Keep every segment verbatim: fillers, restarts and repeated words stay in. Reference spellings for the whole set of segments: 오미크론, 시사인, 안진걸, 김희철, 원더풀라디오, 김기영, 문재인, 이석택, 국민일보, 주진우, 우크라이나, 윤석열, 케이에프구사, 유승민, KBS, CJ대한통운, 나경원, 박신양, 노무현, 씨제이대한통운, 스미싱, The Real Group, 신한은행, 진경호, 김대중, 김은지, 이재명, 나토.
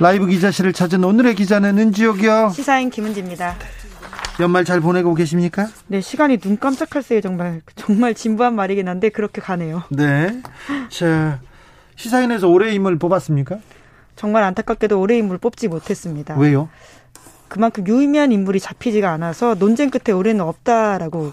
라이브 기자실을 찾은 오늘의 기자는 은지옥이요. 시사인 김은지입니다. 연말 잘 보내고 계십니까? 네, 시간이 눈 깜짝할 새에 정말 정말 진부한 말이긴 한데 그렇게 가네요. 네. 자, 시사인에서 올해의 인물 뽑았습니까? 정말 안타깝게도 올해의 인물 뽑지 못했습니다. 왜요? 그만큼 유의미한 인물이 잡히지가 않아서 논쟁 끝에 올해는 없다라고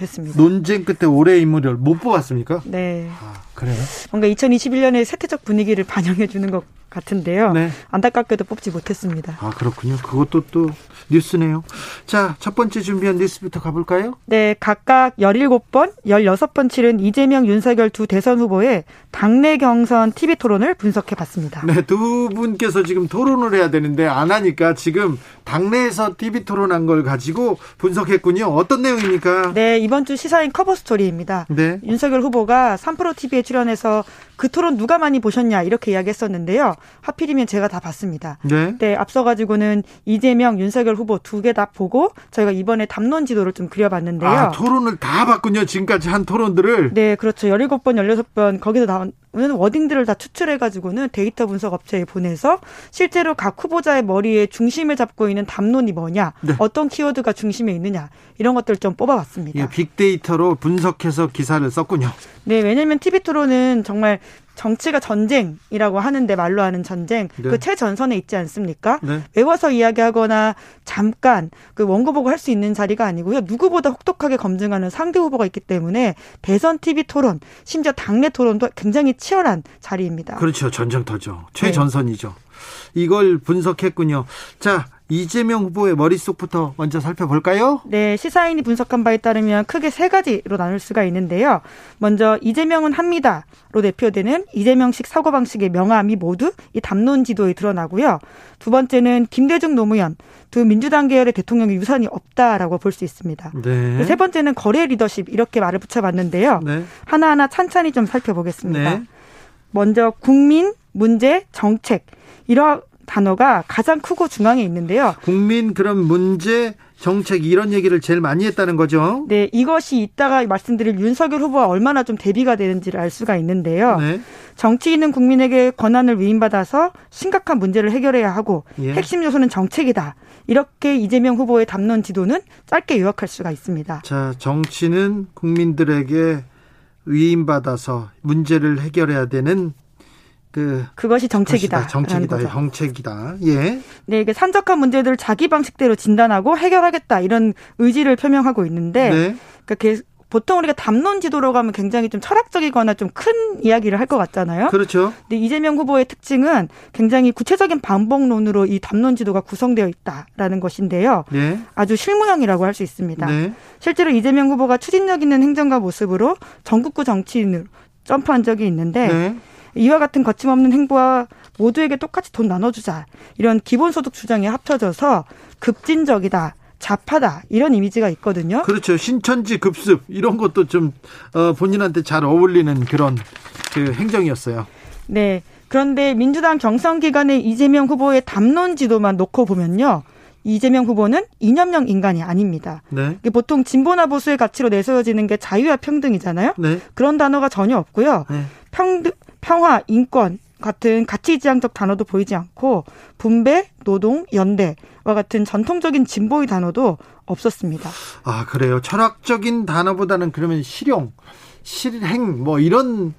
했습니다. 논쟁 끝에 올해의 인물을 못 뽑았습니까? 네. 아, 그래요? 뭔가 이천이십일 년의 세태적 분위기를 반영해 주는 것 같은데요. 네. 안타깝게도 뽑지 못했습니다. 아, 그렇군요. 그것도 또 뉴스네요. 자, 첫 번째 준비한 뉴스부터 가볼까요? 네, 각각 열일곱 번, 열여섯 번 치른 이재명, 윤석열 두 대선 후보의 당내 경선 티비 토론을 분석해 봤습니다. 네, 두 분께서 지금 토론을 해야 되는데 안 하니까 지금 당내에서 티비 토론한 걸 가지고 분석했군요. 어떤 내용입니까? 네, 이번 주 시사인 커버 스토리입니다. 네. 윤석열 후보가 삼프로티비에 출연해서 그 토론 누가 많이 보셨냐 이렇게 이야기했었는데요. 하필이면 제가 다 봤습니다. 네. 네, 앞서가지고는 이재명, 윤석열 후보 두 개 다 보고 저희가 이번에 담론 지도를 좀 그려봤는데요. 아, 토론을 다 봤군요. 지금까지 한 토론들을. 네, 그렇죠. 열일곱 번, 열여섯 번 거기서 나온 워딩들을 다 추출해가지고는 데이터 분석 업체에 보내서 실제로 각 후보자의 머리에 중심을 잡고 있는 담론이 뭐냐, 네. 어떤 키워드가 중심에 있느냐 이런 것들을 좀 뽑아봤습니다. 예, 빅데이터로 분석해서 기사를 썼군요. 네, 왜냐하면 티비 토론은 정말 정치가 전쟁이라고 하는데 말로 하는 전쟁, 네. 그 최전선에 있지 않습니까? 네. 외워서 이야기하거나 잠깐 그 원고 보고 할 수 있는 자리가 아니고요. 누구보다 혹독하게 검증하는 상대 후보가 있기 때문에 대선 티비 토론, 심지어 당내 토론도 굉장히 치열한 자리입니다. 그렇죠. 전쟁터죠. 최전선이죠. 네. 이걸 분석했군요. 자, 이재명 후보의 머릿속부터 먼저 살펴볼까요? 네, 시사인이 분석한 바에 따르면 크게 세 가지로 나눌 수가 있는데요. 먼저 이재명은 합니다로 대표되는 이재명식 사고방식의 명암이 모두 이 담론 지도에 드러나고요. 두 번째는 김대중, 노무현 두 민주당 계열의 대통령의 유산이 없다라고 볼 수 있습니다. 네. 세 번째는 거래 리더십 이렇게 말을 붙여봤는데요. 네. 하나하나 찬찬히 좀 살펴보겠습니다. 네. 먼저 국민, 문제, 정책 이런 단어가 가장 크고 중앙에 있는데요. 국민, 그런 문제, 정책 이런 얘기를 제일 많이 했다는 거죠. 네, 이것이 이따가 말씀드릴 윤석열 후보와 얼마나 좀 대비가 되는지를 알 수가 있는데요. 네. 정치인은 국민에게 권한을 위임받아서 심각한 문제를 해결해야 하고, 예. 핵심 요소는 정책이다. 이렇게 이재명 후보의 담론 지도는 짧게 요약할 수가 있습니다. 자, 정치는 국민들에게 위임받아서 문제를 해결해야 되는 그 그것이 정책이다. 정책이다. 정책이다. 예. 네, 이게 산적한 문제들을 자기 방식대로 진단하고 해결하겠다 이런 의지를 표명하고 있는데, 네. 그러니까 보통 우리가 담론 지도로 가면 굉장히 좀 철학적이거나 좀 큰 이야기를 할 것 같잖아요. 그렇죠. 근데 이재명 후보의 특징은 굉장히 구체적인 반복론으로 이 담론 지도가 구성되어 있다라는 것인데요. 네. 아주 실무형이라고 할 수 있습니다. 네. 실제로 이재명 후보가 추진력 있는 행정가 모습으로 전국구 정치인으로 점프한 적이 있는데. 네. 이와 같은 거침없는 행보와 모두에게 똑같이 돈 나눠주자 이런 기본소득 주장에 합쳐져서 급진적이다, 좌파다 이런 이미지가 있거든요. 그렇죠. 신천지 급습 이런 것도 좀 본인한테 잘 어울리는 그런 그 행정이었어요. 네. 그런데 민주당 경선 기간에 이재명 후보의 담론 지도만 놓고 보면요. 이재명 후보는 이념형 인간이 아닙니다. 네. 이게 보통 진보나 보수의 가치로 내세워지는 게 자유와 평등이잖아요. 네. 그런 단어가 전혀 없고요. 네. 평등, 평화, 인권 같은 가치지향적 단어도 보이지 않고 분배, 노동, 연대와 같은 전통적인 진보의 단어도 없었습니다. 아, 그래요. 철학적인 단어보다는 그러면 실용, 실행 뭐 이런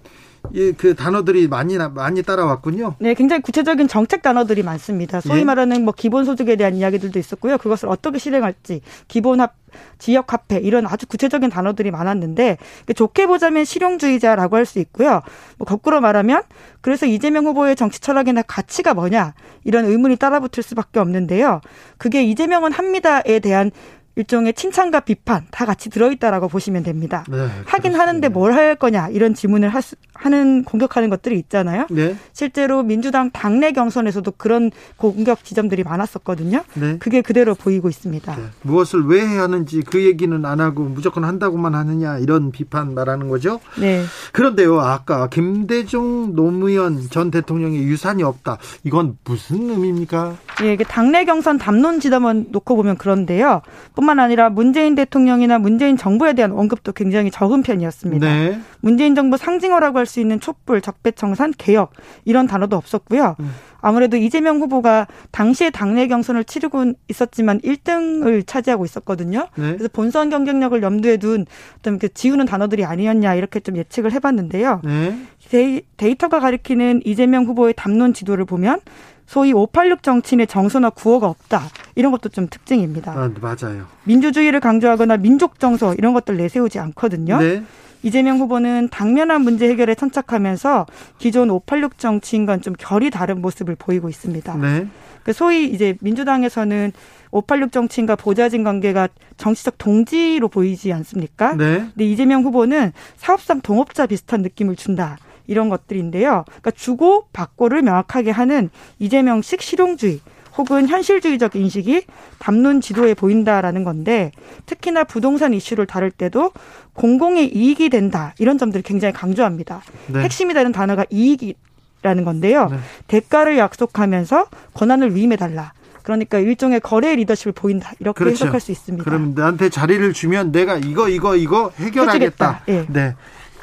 그 단어들이 많이 많이 따라왔군요. 네, 굉장히 구체적인 정책 단어들이 많습니다. 소위 네. 말하는 뭐 기본소득에 대한 이야기들도 있었고요. 그것을 어떻게 실행할지, 기본합 지역화폐 이런 아주 구체적인 단어들이 많았는데 좋게 보자면 실용주의자라고 할 수 있고요. 뭐 거꾸로 말하면 그래서 이재명 후보의 정치 철학이나 가치가 뭐냐 이런 의문이 따라붙을 수밖에 없는데요. 그게 이재명은 합니다에 대한 일종의 칭찬과 비판 다 같이 들어있다라고 보시면 됩니다. 네, 하긴 그렇습니다. 하는데 뭘 할 거냐 이런 질문을 할 수, 하는 공격하는 것들이 있잖아요. 네. 실제로 민주당 당내 경선에서도 그런 공격 지점들이 많았었거든요. 네. 그게 그대로 보이고 있습니다. 네. 무엇을 왜 해야 하는지 그 얘기는 안 하고 무조건 한다고만 하느냐 이런 비판 말하는 거죠. 네. 그런데요, 아까 김대중 노무현 전 대통령의 유산이 없다. 이건 무슨 의미입니까? 네, 이게 당내 경선 담론 지점만 놓고 보면 그런데요. 뿐만 아니라 문재인 대통령이나 문재인 정부에 대한 언급도 굉장히 적은 편이었습니다. 네. 문재인 정부 상징어라고 할 수 있는 촛불, 적폐청산, 개혁 이런 단어도 없었고요. 음. 아무래도 이재명 후보가 당시에 당내 경선을 치르고 있었지만 일 등을 차지하고 있었거든요. 네. 그래서 본선 경쟁력을 염두에 둔 어떤 그 지우는 단어들이 아니었냐 이렇게 좀 예측을 해봤는데요. 네. 데이, 데이터가 가리키는 이재명 후보의 담론 지도를 보면 소위 오팔육 정치인의 정서나 구호가 없다. 이런 것도 좀 특징입니다. 아, 맞아요. 민주주의를 강조하거나 민족 정서 이런 것들 내세우지 않거든요. 네. 이재명 후보는 당면한 문제 해결에 천착하면서 기존 오팔육 정치인과는 좀 결이 다른 모습을 보이고 있습니다. 네. 소위 이제 민주당에서는 오팔육 정치인과 보좌진 관계가 정치적 동지로 보이지 않습니까? 네. 근데 이재명 후보는 사업상 동업자 비슷한 느낌을 준다. 이런 것들인데요. 그러니까 주고 받고를 명확하게 하는 이재명식 실용주의 혹은 현실주의적 인식이 담론 지도에 보인다라는 건데 특히나 부동산 이슈를 다룰 때도 공공의 이익이 된다. 이런 점들을 굉장히 강조합니다. 네. 핵심이 되는 단어가 이익이라는 건데요. 네. 대가를 약속하면서 권한을 위임해달라. 그러니까 일종의 거래 리더십을 보인다. 이렇게 그렇죠. 해석할 수 있습니다. 그럼 나한테 자리를 주면 내가 이거 이거 이거 해결하겠다. 네. 네.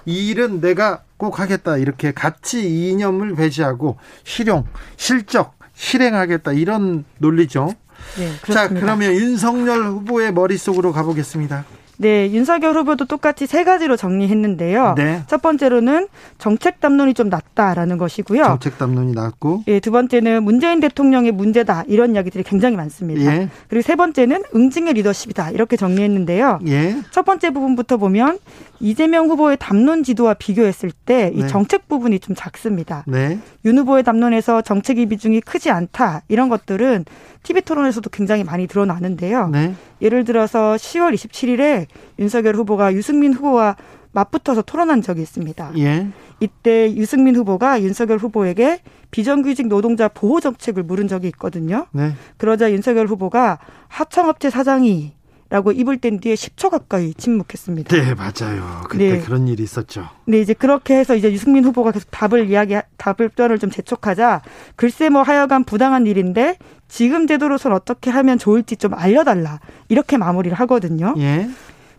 이 일은 내가 꼭 하겠다. 이렇게 같이 이념을 배제하고 실용, 실적, 실행하겠다. 이런 논리죠. 네, 그렇습니다. 자, 그러면 윤석열 후보의 머릿속으로 가보겠습니다. 네, 윤석열 후보도 똑같이 세 가지로 정리했는데요. 네. 첫 번째로는 정책 담론이 좀 낮다라는 것이고요. 정책 담론이 낮고. 예, 두 번째는 문재인 대통령의 문제다. 이런 이야기들이 굉장히 많습니다. 예. 그리고 세 번째는 응징의 리더십이다. 이렇게 정리했는데요. 예. 첫 번째 부분부터 보면 이재명 후보의 담론 지도와 비교했을 때 이 네. 정책 부분이 좀 작습니다. 네. 윤 후보의 담론에서 정책의 비중이 크지 않다. 이런 것들은 티비 토론에서도 굉장히 많이 드러나는데요. 네. 예를 들어서 시월 이십칠일에 윤석열 후보가 유승민 후보와 맞붙어서 토론한 적이 있습니다. 예. 이때 유승민 후보가 윤석열 후보에게 비정규직 노동자 보호 정책을 물은 적이 있거든요. 네. 그러자 윤석열 후보가 하청업체 사장이 라고 입을 뗀 뒤에 십 초 가까이 침묵했습니다. 네, 맞아요. 그때 네. 그런 일이 있었죠. 네, 이제 그렇게 해서 이제 유승민 후보가 계속 답을 이야기, 답을 뼈를 좀 재촉하자. 글쎄 뭐 하여간 부당한 일인데 지금 제도로선 어떻게 하면 좋을지 좀 알려달라. 이렇게 마무리를 하거든요. 예.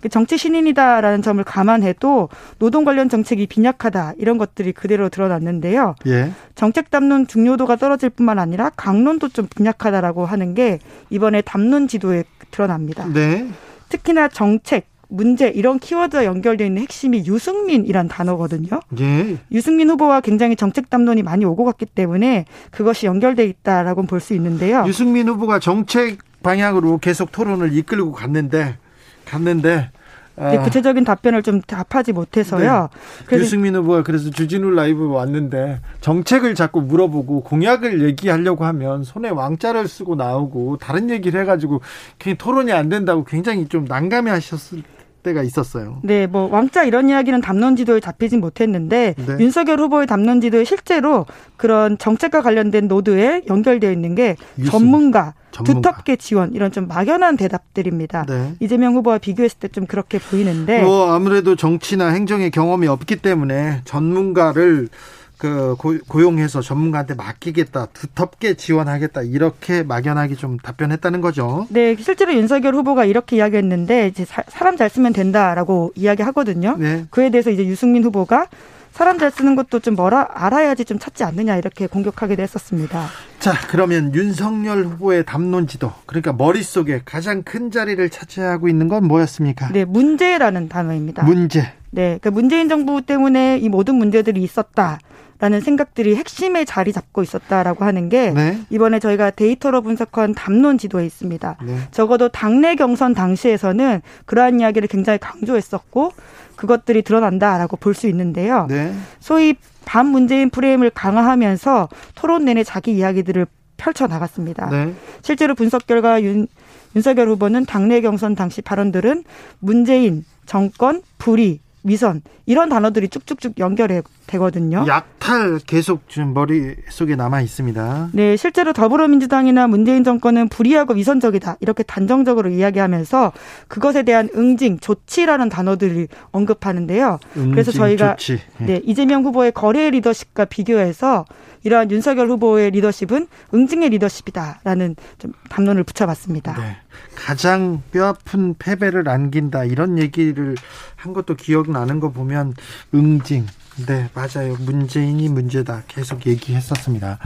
정치 신인이다라는 점을 감안해도 노동 관련 정책이 빈약하다 이런 것들이 그대로 드러났는데요. 예. 정책 담론 중요도가 떨어질 뿐만 아니라 강론도 좀 빈약하다라고 하는 게 이번에 담론 지도에 드러납니다. 네. 특히나 정책, 문제 이런 키워드와 연결되어 있는 핵심이 유승민이란 단어거든요. 예. 유승민 후보와 굉장히 정책 담론이 많이 오고 갔기 때문에 그것이 연결되어 있다라고 볼 수 있는데요. 유승민 후보가 정책 방향으로 계속 토론을 이끌고 갔는데 갔는데 네, 구체적인 답변을 좀 답하지 못해서요. 네. 유승민 후보가 그래서 주진우 라이브 왔는데 정책을 자꾸 물어보고 공약을 얘기하려고 하면 손에 왕자를 쓰고 나오고 다른 얘기를 해가지고 그냥 토론이 안 된다고 굉장히 좀 난감해하셨을 때가 있었어요. 네, 뭐 왕자 이런 이야기는 담론 지도에 잡히진 못했는데 네. 윤석열 후보의 담론 지도에 실제로 그런 정책과 관련된 노드에 연결되어 있는 게 유승. 전문가. 전문가. 두텁게 지원 이런 좀 막연한 대답들입니다. 네. 이재명 후보와 비교했을 때 좀 그렇게 보이는데 뭐 아무래도 정치나 행정의 경험이 없기 때문에 전문가를 그 고용해서 전문가한테 맡기겠다, 두텁게 지원하겠다 이렇게 막연하게 좀 답변했다는 거죠. 네, 실제로 윤석열 후보가 이렇게 이야기했는데 이제 사람 잘 쓰면 된다라고 이야기하거든요. 네. 그에 대해서 이제 유승민 후보가 사람 잘 쓰는 것도 좀 뭐라 알아야지 좀 찾지 않느냐 이렇게 공격하기도 했었습니다. 자, 그러면 윤석열 후보의 담론 지도 그러니까 머릿속에 가장 큰 자리를 차지하고 있는 건 뭐였습니까? 네, 문제라는 단어입니다. 문제. 네, 그러니까 문재인 정부 때문에 이 모든 문제들이 있었다. 라는 생각들이 핵심에 자리 잡고 있었다라고 하는 게 네. 이번에 저희가 데이터로 분석한 담론 지도에 있습니다. 네. 적어도 당내 경선 당시에서는 그러한 이야기를 굉장히 강조했었고 그것들이 드러난다라고 볼 수 있는데요. 네. 소위 반문재인 프레임을 강화하면서 토론 내내 자기 이야기들을 펼쳐나갔습니다. 네. 실제로 분석 결과 윤, 윤석열 후보는 당내 경선 당시 발언들은 문재인, 정권, 불의 위선 이런 단어들이 쭉쭉쭉 연결되거든요. 약탈 계속 지금 머릿속에 남아 있습니다. 네, 실제로 더불어민주당이나 문재인 정권은 불의하고 위선적이다 이렇게 단정적으로 이야기하면서 그것에 대한 응징, 조치라는 단어들을 언급하는데요. 응징, 그래서 저희가 조치. 네, 이재명 후보의 거래의 리더십과 비교해서 이러한 윤석열 후보의 리더십은 응징의 리더십이다라는 좀 담론을 붙여봤습니다. 네, 가장 뼈아픈 패배를 안긴다 이런 얘기를 한 것도 기억나는 거 보면 응징. 네, 맞아요. 문재인이 문제다 계속 얘기했었습니다.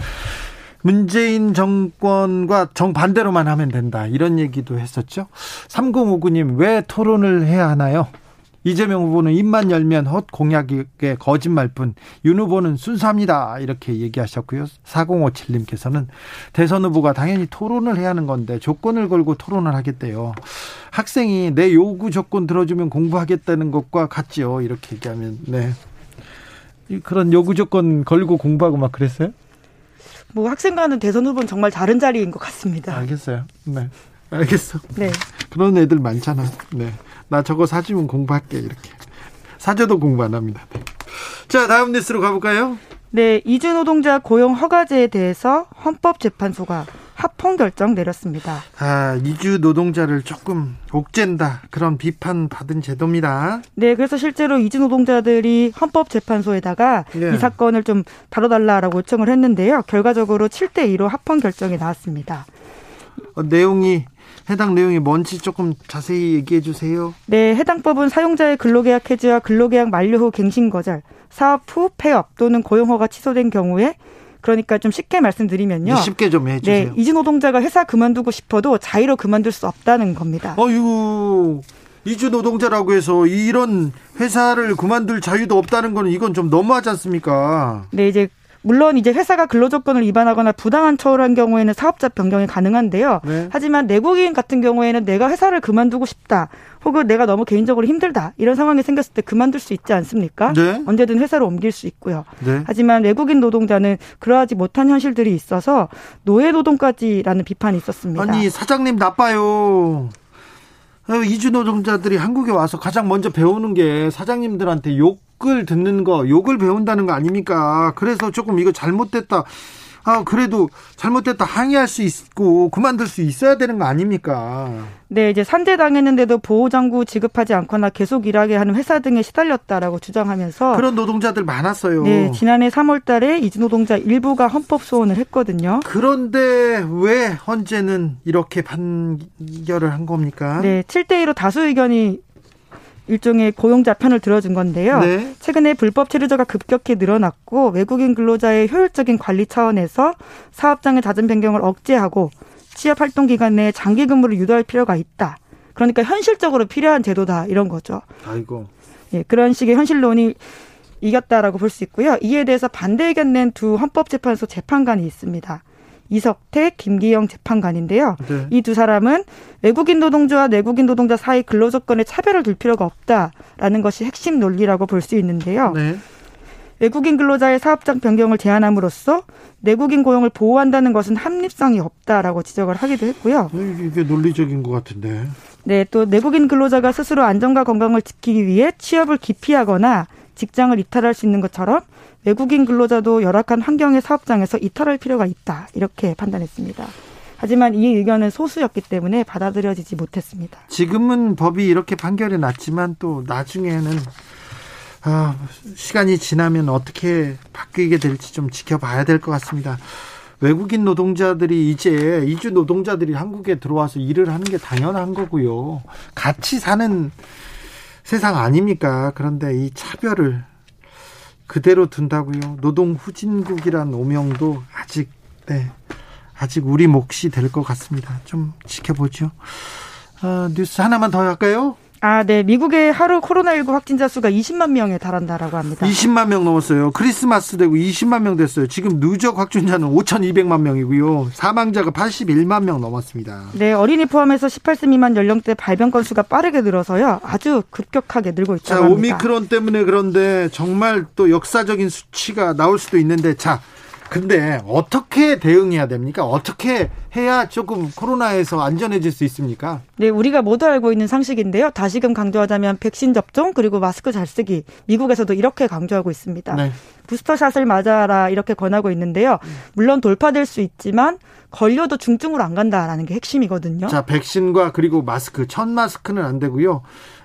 문재인 정권과 정반대로만 하면 된다 이런 얘기도 했었죠. 삼공오구 님, 왜 토론을 해야 하나요? 이재명 후보는 입만 열면 헛 공약에 거짓말뿐, 윤 후보는 순수합니다 이렇게 얘기하셨고요. 사공오칠 님께서는 대선 후보가 당연히 토론을 해야 하는 건데 조건을 걸고 토론을 하겠대요. 학생이 내 요구 조건 들어주면 공부하겠다는 것과 같지요 이렇게 얘기하면. 네, 그런 요구 조건 걸고 공부하고 막 그랬어요? 뭐 학생과는 대선 후보는 정말 다른 자리인 것 같습니다. 알겠어요. 네, 알겠어. 네, 그런 애들 많잖아. 네, 나 저거 사주면 공부할게 이렇게. 사줘도 공부 안 합니다. 네. 자, 다음 뉴스로 가볼까요? 네, 이주노동자 고용 허가제에 대해서 헌법재판소가 합헌 결정 내렸습니다. 아, 이주 노동자를 조금 옥죄다 그런 비판 받은 제도입니다. 네, 그래서 실제로 이주 노동자들이 헌법재판소에다가 네. 이 사건을 좀 다뤄달라라고 요청을 했는데요. 결과적으로 칠 대 이로 합헌 결정이 나왔습니다. 어, 내용이 해당 내용이 뭔지 조금 자세히 얘기해 주세요. 네, 해당 법은 사용자의 근로계약 해지와 근로계약 만료 후 갱신 거절, 사업 후 폐업 또는 고용허가 취소된 경우에, 그러니까 좀 쉽게 말씀드리면요. 네, 쉽게 좀 해주세요. 네, 이주 노동자가 회사 그만두고 싶어도 자의로 그만둘 수 없다는 겁니다. 어이구, 이주 노동자라고 해서 이런 회사를 그만둘 자유도 없다는 건 이건 좀 너무하지 않습니까? 네, 이제. 물론 이제 회사가 근로조건을 위반하거나 부당한 처우한 경우에는 사업자 변경이 가능한데요. 네. 하지만 내국인 같은 경우에는 내가 회사를 그만두고 싶다, 혹은 내가 너무 개인적으로 힘들다 이런 상황이 생겼을 때 그만둘 수 있지 않습니까? 네. 언제든 회사로 옮길 수 있고요. 네. 하지만 외국인 노동자는 그러하지 못한 현실들이 있어서 노예노동까지라는 비판이 있었습니다. 아니, 사장님 나빠요. 이주 노동자들이 한국에 와서 가장 먼저 배우는 게 사장님들한테 욕을 듣는 거, 욕을 배운다는 거 아닙니까? 그래서 조금 이거 잘못됐다, 아, 그래도 잘못됐다 항의할 수 있고 그만둘 수 있어야 되는 거 아닙니까? 네, 이제 산재당했는데도 보호장구 지급하지 않거나 계속 일하게 하는 회사 등에 시달렸다라고 주장하면서 그런 노동자들 많았어요. 네, 지난해 삼월 달에 이주 노동자 일부가 헌법 소원을 했거든요. 그런데 왜 헌재는 이렇게 판결을 한 겁니까? 네, 칠 대 이로 다수 의견이 일종의 고용자 편을 들어준 건데요. 네. 최근에 불법 체류자가 급격히 늘어났고 외국인 근로자의 효율적인 관리 차원에서 사업장의 잦은 변경을 억제하고 취업활동 기간 내에 장기 근무를 유도할 필요가 있다. 그러니까 현실적으로 필요한 제도다 이런 거죠. 아이고. 예, 그런 식의 현실론이 이겼다라고 볼 수 있고요. 이에 대해서 반대 의견 낸 두 헌법재판소 재판관이 있습니다. 이석택, 김기영 재판관인데요. 네. 이 두 사람은 외국인 노동자와 내국인 노동자 사이 근로조건에 차별을 둘 필요가 없다라는 것이 핵심 논리라고 볼 수 있는데요. 네. 외국인 근로자의 사업장 변경을 제한함으로써 내국인 고용을 보호한다는 것은 합리성이 없다라고 지적을 하기도 했고요. 이게 논리적인 것 같은데. 네, 또 내국인 근로자가 스스로 안전과 건강을 지키기 위해 취업을 기피하거나 직장을 이탈할 수 있는 것처럼 외국인 근로자도 열악한 환경의 사업장에서 이탈할 필요가 있다 이렇게 판단했습니다. 하지만 이 의견은 소수였기 때문에 받아들여지지 못했습니다. 지금은 법이 이렇게 판결이 났지만 또 나중에는 아, 시간이 지나면 어떻게 바뀌게 될지 좀 지켜봐야 될 것 같습니다. 외국인 노동자들이 이제 이주 노동자들이 한국에 들어와서 일을 하는 게 당연한 거고요. 같이 사는 세상 아닙니까? 그런데 이 차별을 그대로 둔다고요. 노동 후진국이란 오명도 아직 네, 아직 우리 몫이 될 것 같습니다. 좀 지켜보죠. 어, 뉴스 하나만 더 할까요? 아, 네. 미국의 하루 코로나십구 확진자 수가 이십만 명에 달한다라고 합니다. 이십만 명 넘었어요. 크리스마스 되고 이십만 명 됐어요. 지금 누적 확진자는 오천이백만 명이고요. 사망자가 팔십일만 명 넘었습니다. 네, 어린이 포함해서 열여덟 세 미만 연령대 발병 건수가 빠르게 늘어서요. 아주 급격하게 늘고 있다고 합니다. 자, 오미크론 때문에 그런데 정말 또 역사적인 수치가 나올 수도 있는데, 자, 근데 어떻게 대응해야 됩니까? 어떻게 해야 조금 코로나에서 안전해질 수 있습니까? 네, 우리가 모두 알고 있는 상식인데요. 다시금 강조하자면 백신 접종 그리고 마스크 잘 쓰기. 미국에서도 이렇게 강조하고 있습니다. 네. 부스터샷을 맞아라 이렇게 권하고 있는데요. 물론 돌파될 수 있지만 걸려도 중증으로 안 간다라는 게 핵심이거든요. 자, 백신과 그리고 마스크, 천 마스크는 안 되고요.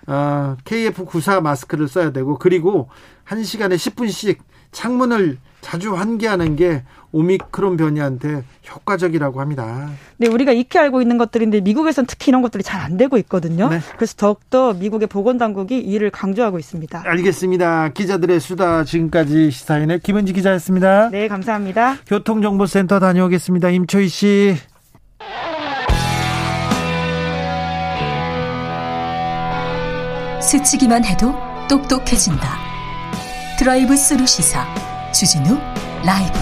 어, 케이에프구사 마스크를 써야 되고 그리고 한 시간에 십 분씩 창문을 자주 환기하는 게 오미크론 변이한테 효과적이라고 합니다. 네, 우리가 익히 알고 있는 것들인데 미국에서는 특히 이런 것들이 잘 안 되고 있거든요. 네. 그래서 더욱더 미국의 보건당국이 이를 강조하고 있습니다. 알겠습니다. 기자들의 수다, 지금까지 시사인의 김은지 기자였습니다. 네, 감사합니다. 교통정보센터 다녀오겠습니다. 임초희 씨. 스치기만 해도 똑똑해진다. 드라이브 스루 시사 주진우 라이브.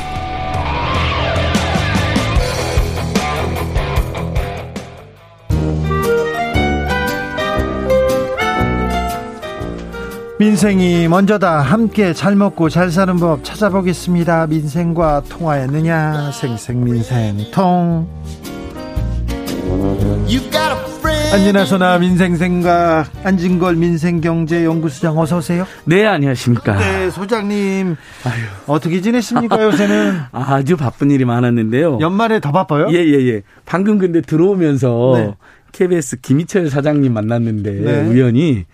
민생이 먼저다. 함께 잘 먹고 잘 사는 법 찾아보겠습니다. 민생과 통하였느냐. 생생민생통. 안진아 소나 민생생각 안진걸 민생경제연구소장 어서 오세요. 네, 안녕하십니까. 네, 소장님. 아유, 어떻게 지내십니까 요새는? 아주 바쁜 일이 많았는데요. 연말에 더 바빠요? 예예예. 예, 예. 방금 근데 들어오면서 네. 케이비에스 김희철 사장님 만났는데 네. 우연히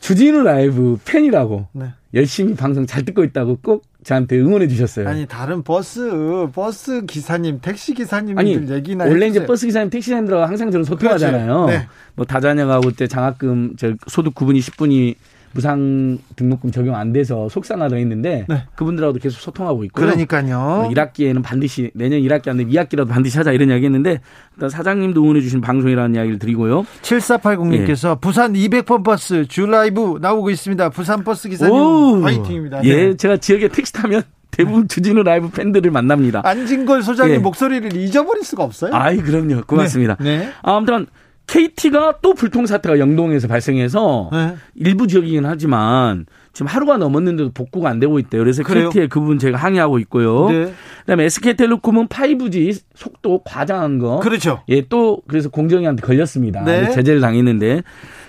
주진우 라이브 팬이라고 네. 열심히 방송 잘 듣고 있다고 꼭 저한테 응원해 주셨어요. 아니, 다른 버스, 버스 기사님, 택시 기사님들 얘기나. 원래 해주세요. 이제 버스 기사님, 택시 기사님들하고 항상 저는 소통하잖아요. 네. 뭐 다자녀가고 때 장학금, 저 소득 구분이 십 분이 무상 등록금 적용 안 돼서 속상하다 했는데 네. 그분들하고도 계속 소통하고 있고. 그러니까요. 일 학기에는 반드시, 내년 일 학기 안 되면 이 학기라도 반드시 하자 이런 이야기 했는데 일단 사장님도 응원해 주신 방송이라는 이야기를 드리고요. 칠사팔공님께서 예. 부산 이백 번 버스 주라이브 나오고 있습니다. 부산 버스 기사님 화이팅입니다. 네. 예, 제가 지역에 택시 타면 대부분 주진우 라이브 팬들을 만납니다. 안진걸 소장님 예. 목소리를 잊어버릴 수가 없어요. 아이, 그럼요. 고맙습니다. 네. 네. 아무튼 케이티가 또 불통사태가 영동에서 발생해서 네. 일부 지역이긴 하지만 지금 하루가 넘었는데도 복구가 안 되고 있대요. 그래서 그래요? 케이티의 그 부분 제가 항의하고 있고요. 네. 그다음에 에스케이텔레콤은 파이브지 속도 과장한 거. 그렇죠. 예, 또 그래서 공정위한테 걸렸습니다. 네. 제재를 당했는데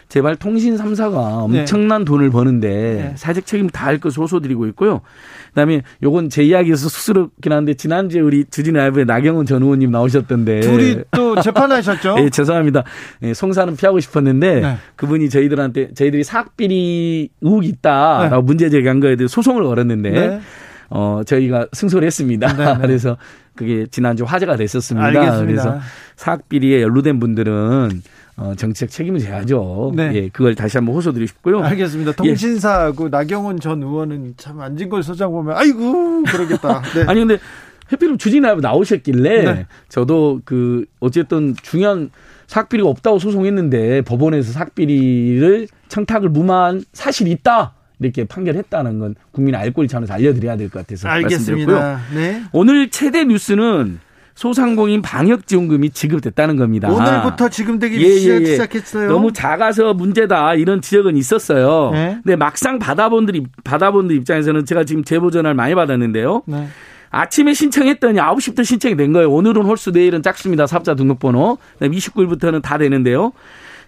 제발 통신 삼 사가 엄청난 네. 돈을 버는데 사회적 책임 다 할 것을 호소드리고 있고요. 그다음에 요건 제 이야기에서 쑥스럽긴 한데 지난주에 우리 주진우 라이브에 나경원 전 의원님 나오셨던데. 둘이 또 재판하셨죠? 예, 죄송합니다. 예, 송사는 피하고 싶었는데 네. 그분이 저희들한테 저희들이 사학비리 의혹이 있다라고 네. 문제 제기한 거에 대해 소송을 걸었는데 네. 어, 저희가 승소를 했습니다. 네네. 그래서 그게 지난주 화제가 됐었습니다. 알겠습니다. 그래서 사학비리에 연루된 분들은 어, 정치적 책임을 져야죠. 네. 예, 그걸 다시 한번 호소드리고 싶고요. 알겠습니다. 통신사하고 예. 나경원 전 의원은 참 안진걸 소장 보면 아이고 그러겠다. 네. 아니 근데 해피룸 주진우 나오셨길래 네. 저도 그 어쨌든 중요한 사학비리가 없다고 소송했는데 법원에서 사학비리를 청탁을 무마한 사실이 있다. 이렇게 판결했다는 건 국민의 알 권리 차원에서 알려드려야 될 것 같아서 알겠습니다. 말씀드렸고요. 네. 오늘 최대 뉴스는 소상공인 방역지원금이 지급됐다는 겁니다. 오늘부터 지급되기 예, 시작, 예, 예. 시작했어요. 너무 작아서 문제다 이런 지적은 있었어요. 네. 근데 막상 받아본들, 받아본들 입장에서는 제가 지금 제보 전화를 많이 받았는데요. 네. 아침에 신청했더니 아홉 시부터 신청이 된 거예요. 오늘은 홀수, 내일은 짝수입니다. 사업자 등록번호. 그다음에 이십구 일부터는 다 되는데요.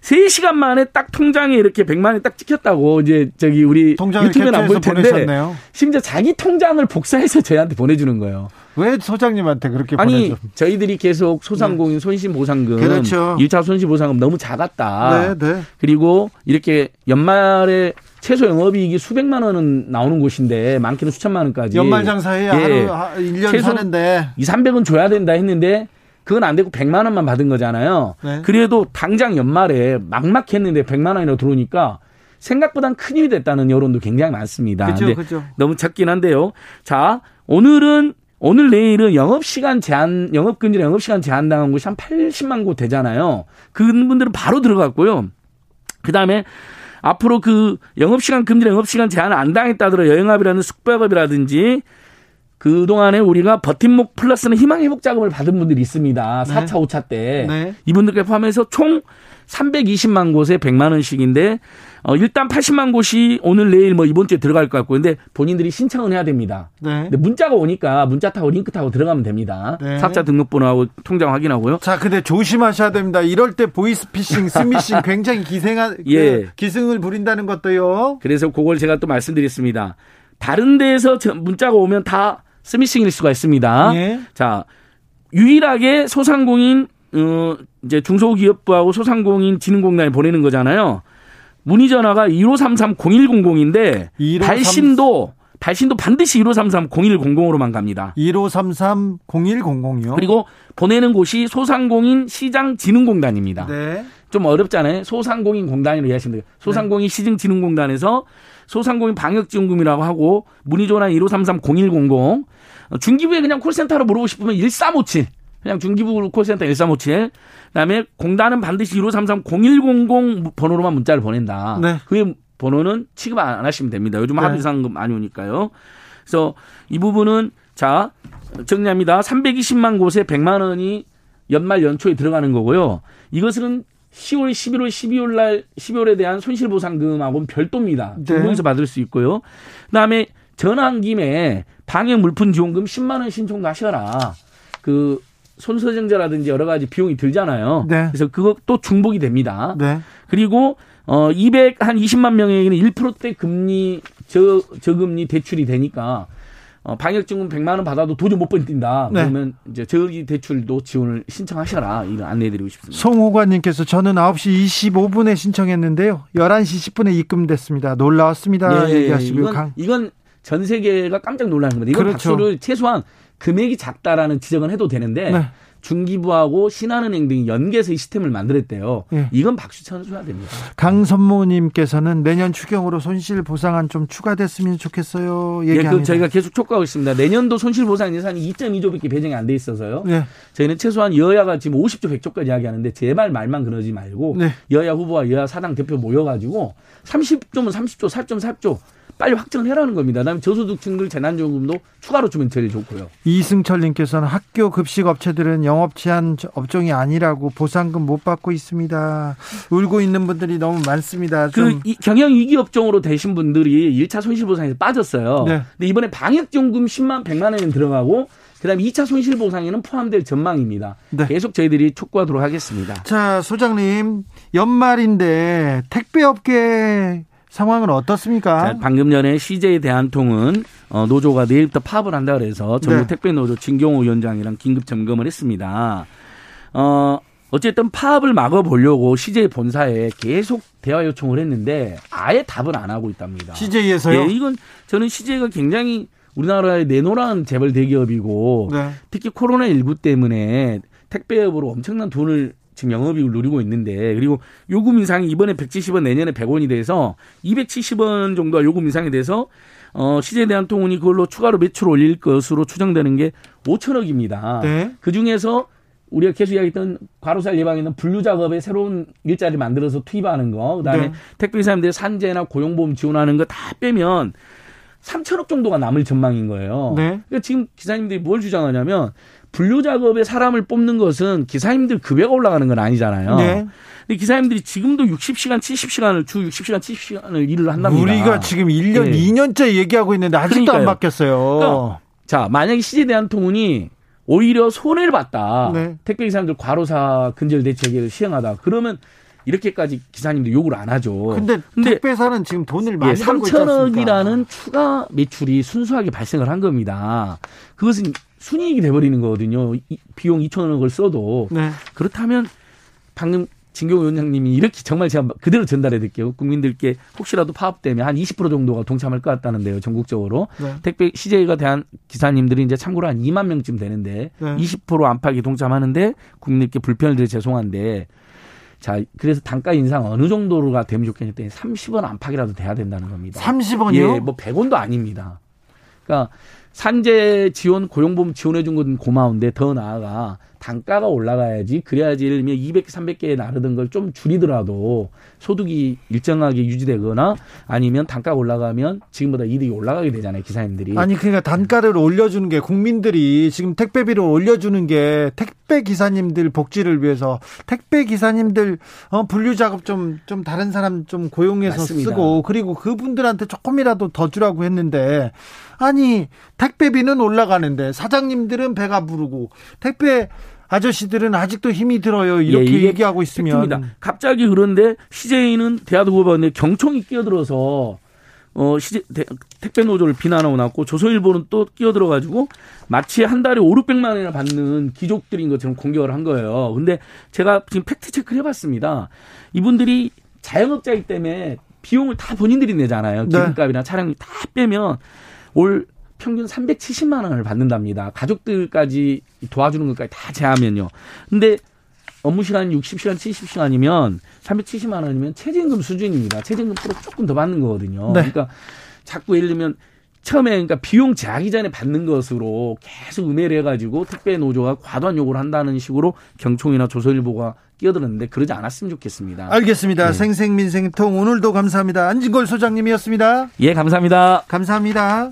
세 시간 만에 딱 통장에 이렇게 백만 원이 딱 찍혔다고 이제 저기 우리 유튜브는 안 보일 텐데 보내셨네요. 심지어 자기 통장을 복사해서 저희한테 보내주는 거예요. 왜 소장님한테 그렇게 보내죠? 아니 보내줘. 저희들이 계속 소상공인 네. 손실보상금 그렇죠. 일 차 손실보상금 너무 작았다. 네, 네. 그리고 이렇게 연말에 최소 영업이익이 수백만 원은 나오는 곳인데 많게는 수천만 원까지. 연말장사해야 예. 하루 일 년 사는데. 이삼백은 줘야 된다 했는데 그건 안 되고 백만 원만 받은 거잖아요. 네. 그래도 당장 연말에 막막했는데 백만 원이라도 들어오니까 생각보단 큰 일이 됐다는 여론도 굉장히 많습니다. 그렇죠, 그렇죠. 너무 적긴 한데요. 자, 오늘은 오늘 내일은 영업시간 제한, 영업금지로 영업시간 제한당한 곳이 한 팔십만 곳 되잖아요. 그분들은 바로 들어갔고요. 그다음에 앞으로 그 영업시간 금지로 영업시간 제한을 안 당했다더라 여행업이라는 숙박업이라든지 그동안에 우리가 버팀목 플러스는 희망회복 자금을 받은 분들이 있습니다. 네. 사 차, 오 차 때. 네. 이분들께 포함해서 총 삼백이십만 곳에 백만 원씩인데 어, 일단 팔십만 곳이 오늘 내일 뭐 이번 주에 들어갈 것 같고, 근데 본인들이 신청은 해야 됩니다. 네. 근데 문자가 오니까 문자 타고 링크 타고 들어가면 됩니다. 네. 사업자 등록번호하고 통장 확인하고요. 자, 근데 조심하셔야 됩니다. 이럴 때 보이스피싱, 스미싱 굉장히 기생한, 예. 기승을 부린다는 것도요. 그래서 그걸 제가 또 말씀드렸습니다. 다른 데에서 문자가 오면 다 스미싱일 수가 있습니다. 예. 자, 유일하게 소상공인, 어, 이제 중소기업부하고 소상공인 진흥공단에 보내는 거잖아요. 문의 전화가 일오삼삼 공일공공인데 일오삼삼... 발신도 발신도 반드시 일오삼삼 공일공공으로만 갑니다. 일오삼삼 공일공공이요. 그리고 보내는 곳이 소상공인 시장 진흥공단입니다. 네. 좀 어렵잖아요. 소상공인 공단으로 이해하시면 돼요. 소상공인 네. 시장 진흥공단에서 소상공인 방역 지원금이라고 하고 문의 전화 일오삼삼 공일공공. 중기부에 그냥 콜센터로 물어보고 싶으면 일삼오칠. 그냥 중기부 콜센터 일삼오칠. 그다음에 공단은 반드시 일오삼삼 공일공공 번호로만 문자를 보낸다. 네. 그 번호는 취급 안 하시면 됩니다. 요즘 네. 합의 상금 많이 오니까요. 그래서 이 부분은 자 정리합니다. 삼백이십만 곳에 백만 원이 연말 연초에 들어가는 거고요. 이것은 시월, 십일월, 십이월 날 십이월에 대한 손실보상금하고는 별도입니다. 공공에서 네. 받을 수 있고요. 그다음에 전화한 김에 방역 물품 지원금 십만 원 신청도 하셔라. 그 손소정제라든지 여러 가지 비용이 들잖아요. 네. 그래서 그것도 중복이 됩니다. 네. 그리고 어 이백 한 이십만 명에게는 일 퍼센트대 금리 저 저금리 대출이 되니까 어 방역 지원금 백만 원 받아도 도저히 못 버틴다. 네. 그러면 이제 저기 대출도 지원을 신청하셔라. 이런 안내해 드리고 싶습니다. 송호관 님께서 저는 아홉 시 이십오 분에 신청했는데요. 열한 시 십 분에 입금됐습니다. 놀라웠습니다. 네, 얘기하시면 이건, 강... 이건 전 세계가 깜짝 놀라는 겁니다. 이건 그렇죠. 박수를 최소한 금액이 작다라는 지적은 해도 되는데 네. 중기부하고 신한은행 등이 연계해서 이 시스템을 만들었대요. 네. 이건 박수 쳐줘야 됩니다. 강선모님께서는 내년 추경으로 손실보상안 좀 추가됐으면 좋겠어요. 얘기합니다. 예, 그 저희가 계속 촉구하고 있습니다. 내년도 손실보상 예산이 이 점 이 조밖에 배정이 안 돼 있어서요. 네. 저희는 최소한 여야가 지금 오십 조 백 조까지 이야기하는데 제발 말만 그러지 말고 네. 여야 후보와 여야 사당 대표 모여가지고 삼십 조면 삼십 조, 사 점 사 조 빨리 확정을 해라는 겁니다. 그다음에 저소득층들 재난지원금도 추가로 주면 제일 좋고요. 이승철 님께서는 학교 급식 업체들은 영업 제한 업종이 아니라고 보상금 못 받고 있습니다. 울고 있는 분들이 너무 많습니다. 그 경영 위기 업종으로 되신 분들이 일 차 손실보상에서 빠졌어요. 네. 근데 이번에 방역지원금 십만 백만 원이 들어가고 그다음에 이 차 손실보상에는 포함될 전망입니다. 네. 계속 저희들이 촉구하도록 하겠습니다. 자, 소장님 연말인데 택배업계 상황은 어떻습니까? 자, 방금 전에 씨제이대한통운 어, 노조가 내일부터 파업을 한다 그래서 전국 네. 택배노조 진경호 위원장이랑 긴급 점검을 했습니다. 어, 어쨌든 파업을 막아보려고 씨제이 본사에 계속 대화 요청을 했는데 아예 답을 안 하고 있답니다. 씨제이에서요? 예, 이건 저는 씨제이가 굉장히 우리나라의 내노란 재벌 대기업이고 네. 특히 코로나십구 때문에 택배업으로 엄청난 돈을 지금 영업이익을 누리고 있는데 그리고 요금 인상이 이번에 백칠십 원 내년에 백 원이 돼서 이백칠십 원 정도가 요금 인상이 돼서 어, 씨제이대한통운이 그걸로 추가로 매출 올릴 것으로 추정되는 게 오천억입니다. 네. 그중에서 우리가 계속 이야기했던 과로사 예방에는 분류 작업에 새로운 일자리 만들어서 투입하는 거 그다음에 네. 택배기사님들 산재나 고용보험 지원하는 거 다 빼면 삼천억 정도가 남을 전망인 거예요. 네. 그러니까 지금 기사님들이 뭘 주장하냐면 분류 작업에 사람을 뽑는 것은 기사님들 급여가 올라가는 건 아니잖아요. 네. 근데 기사님들이 지금도 육십 시간, 칠십 시간을 주 육십 시간, 칠십 시간을 일을 한답니다. 우리가 지금 일 년, 네. 이 년째 얘기하고 있는데 아직도 그러니까요. 안 바뀌었어요. 그러니까, 자, 만약에 씨제이대한통운이 오히려 손해를 봤다. 네. 택배 기사님들 과로사 근절 대책을 시행하다. 그러면 이렇게까지 기사님들 욕을 안 하죠. 근데, 근데 택배사는 지금 돈을 많이 예, 벌고 있지 않습니까? 삼천억이라는 추가 매출이 순수하게 발생을 한 겁니다. 그것은 순이익이 돼버리는 거거든요. 이, 비용 이천억을 써도. 네. 그렇다면 방금 진경 위원장님이 이렇게 정말 제가 그대로 전달해 드릴게요. 국민들께 혹시라도 파업되면 한 이십 퍼센트 정도가 동참할 것 같다는데요. 전국적으로. 네. 택배 씨제이가 대한 기사님들이 이제 참고로 한 이만 명쯤 되는데 네. 이십 퍼센트 안팎이 동참하는데 국민들께 불편을 드려 죄송한데 자, 그래서 단가 인상 어느 정도로가 되면 좋겠는데 삼십 원 안팎이라도 돼야 된다는 겁니다. 삼십 원이요? 예, 뭐 백 원도 아닙니다. 그러니까 산재 지원, 고용보험 지원해 준 건 고마운데 더 나아가 단가가 올라가야지, 그래야지 예를 들면 이백 개, 삼백 개에 나르던 걸 좀 줄이더라도 소득이 일정하게 유지되거나 아니면 단가가 올라가면 지금보다 이득이 올라가게 되잖아요, 기사님들이. 아니, 그러니까 단가를 올려주는 게, 국민들이 지금 택배비를 올려주는 게 택배 기사님들 복지를 위해서, 택배 기사님들 어, 분류 작업 좀, 좀 다른 사람 좀 고용해서 맞습니다. 쓰고, 그리고 그분들한테 조금이라도 더 주라고 했는데, 아니 택배비는 올라가는데 사장님들은 배가 부르고 택배 아저씨들은 아직도 힘이 들어요, 이렇게 예, 얘기하고 있으면 팩트입니다. 갑자기. 그런데 씨제이는 대한노조가 경총이 끼어들어서 어, 시제, 대, 택배 노조를 비난하고 났고, 조선일보는 또 끼어들어가지고 마치 한 달에 오천육백만 원이나 받는 귀족들인 것처럼 공격을 한 거예요. 근데 제가 지금 팩트체크를 해봤습니다. 이분들이 자영업자이기 때문에 비용을 다 본인들이 내잖아요. 기름값이나 차량비 다 빼면 올 평균 삼백칠십만 원을 받는답니다. 가족들까지 도와주는 것까지 다 제하면요. 근데 업무 시간이 육십 시간, 칠십 시간이면 삼백칠십만 원이면 최저임금 수준입니다. 최저임금 프로 조금 더 받는 거거든요. 네. 그러니까 자꾸 예를 들면 처음에 그러니까 비용 제하기 전에 받는 것으로 계속 음해를 해가지고 택배 노조가 과도한 요구를 한다는 식으로 경총이나 조선일보가 끼어들었는데 그러지 않았으면 좋겠습니다. 알겠습니다. 네. 생생민생통 오늘도 감사합니다. 안진걸 소장님이었습니다. 예, 감사합니다. 감사합니다.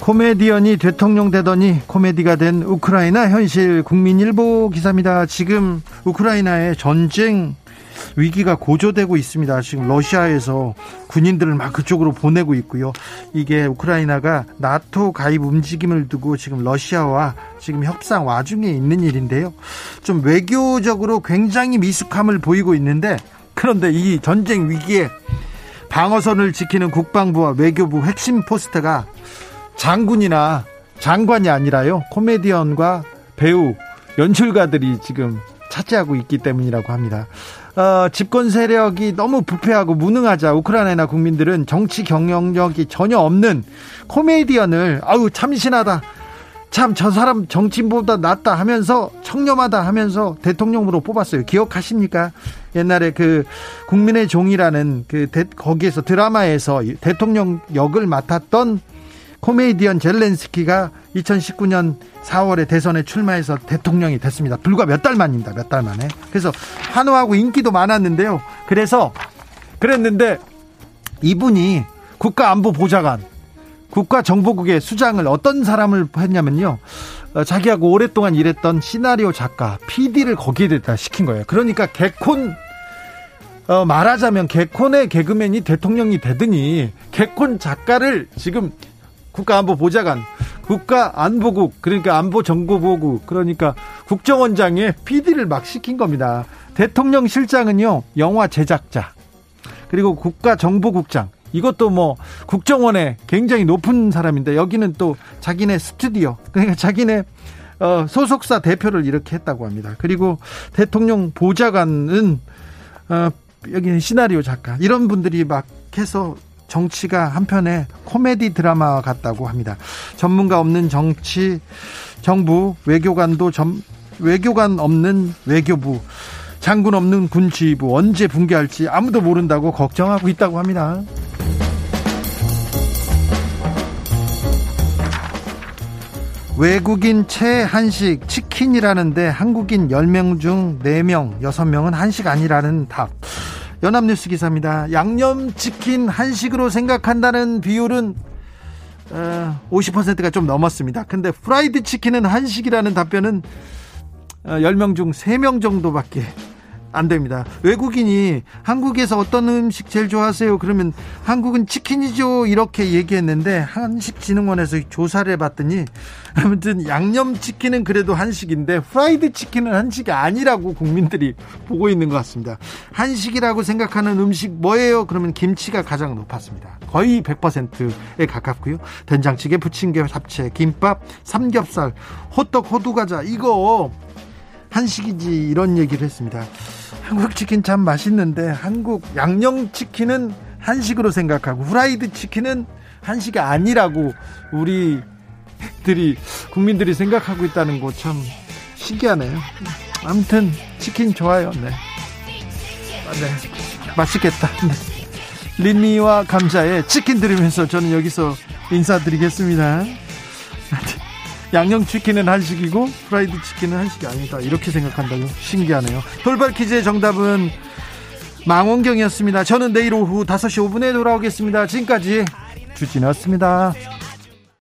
코미디언이 대통령 되더니 코미디가 된 우크라이나 현실, 국민일보 기사입니다. 지금 우크라이나의 전쟁 위기가 고조되고 있습니다. 지금 러시아에서 군인들을 막 그쪽으로 보내고 있고요. 이게 우크라이나가 나토 가입 움직임을 두고 지금 러시아와 지금 협상 와중에 있는 일인데요. 좀 외교적으로 굉장히 미숙함을 보이고 있는데, 그런데 이 전쟁 위기에 방어선을 지키는 국방부와 외교부 핵심 포스트가 장군이나 장관이 아니라요, 코미디언과 배우, 연출가들이 지금 차지하고 있기 때문이라고 합니다. 어, 집권 세력이 너무 부패하고 무능하자 우크라이나 국민들은 정치 경영력이 전혀 없는 코미디언을, 아우 참신하다, 참 저 사람 정치인보다 낫다 하면서, 청렴하다 하면서 대통령으로 뽑았어요. 기억하십니까? 옛날에 그 국민의 종이라는 그 대, 거기에서 드라마에서 대통령 역을 맡았던 코미디언 젤렌스키가 이천십구 년 사월에 대선에 출마해서 대통령이 됐습니다. 불과 몇 달 만입니다. 몇 달 만에. 그래서 환호하고 인기도 많았는데요. 그래서 그랬는데 이분이 국가안보보좌관, 국가정보국의 수장을 어떤 사람을 했냐면요, 자기하고 오랫동안 일했던 시나리오 작가 피디를 거기에다 시킨 거예요. 그러니까 개콘, 어, 말하자면 개콘의 개그맨이 대통령이 되더니 개콘 작가를 지금 국가안보보좌관, 국가안보국, 그러니까 안보정보보국, 그러니까 국정원장의 피디를 막 시킨 겁니다. 대통령 실장은요, 영화 제작자, 그리고 국가정보국장, 이것도 뭐 국정원에 굉장히 높은 사람인데, 여기는 또 자기네 스튜디오, 그러니까 자기네 어, 소속사 대표를 이렇게 했다고 합니다. 그리고 대통령 보좌관은 어, 여기는 시나리오 작가, 이런 분들이 막 해서 정치가 한편의 코미디 드라마와 같다고 합니다. 전문가 없는 정치, 정부, 외교관도 점, 외교관 없는 외교부, 장군 없는 군지휘부, 언제 붕괴할지 아무도 모른다고 걱정하고 있다고 합니다. 외국인 최한식 치킨이라는데 한국인 열 명 중 네 명, 여섯 명은 한식 아니라는 답. 연합뉴스 기사입니다. 양념치킨 한식으로 생각한다는 비율은 오십 퍼센트가 좀 넘었습니다. 근데 프라이드 치킨은 한식이라는 답변은 열 명 중 세 명 정도밖에 안 됩니다. 외국인이 한국에서 어떤 음식 제일 좋아하세요? 그러면 한국은 치킨이죠, 이렇게 얘기했는데 한식진흥원에서 조사를 해봤더니 아무튼 양념치킨은 그래도 한식인데 프라이드 치킨은 한식이 아니라고 국민들이 보고 있는 것 같습니다. 한식이라고 생각하는 음식 뭐예요? 그러면 김치가 가장 높았습니다. 거의 백 퍼센트에 가깝고요. 된장찌개, 부침개, 잡채, 김밥, 삼겹살, 호떡, 호두과자, 이거 한식이지, 이런 얘기를 했습니다. 한국 치킨 참 맛있는데 한국 양념치킨은 한식으로 생각하고 후라이드 치킨은 한식이 아니라고 우리들이 국민들이 생각하고 있다는 거 참 신기하네요. 아무튼 치킨 좋아요. 네, 네. 맛있겠다. 네. 린미와 감자에 치킨 드리면서 저는 여기서 인사드리겠습니다. 양념치킨은 한식이고 프라이드 치킨은 한식이 아니다, 이렇게 생각한다고. 신기하네요. 돌발 퀴즈의 정답은 망원경이었습니다. 저는 내일 오후 다섯 시 오 분에 돌아오겠습니다. 지금까지 주진우였습니다.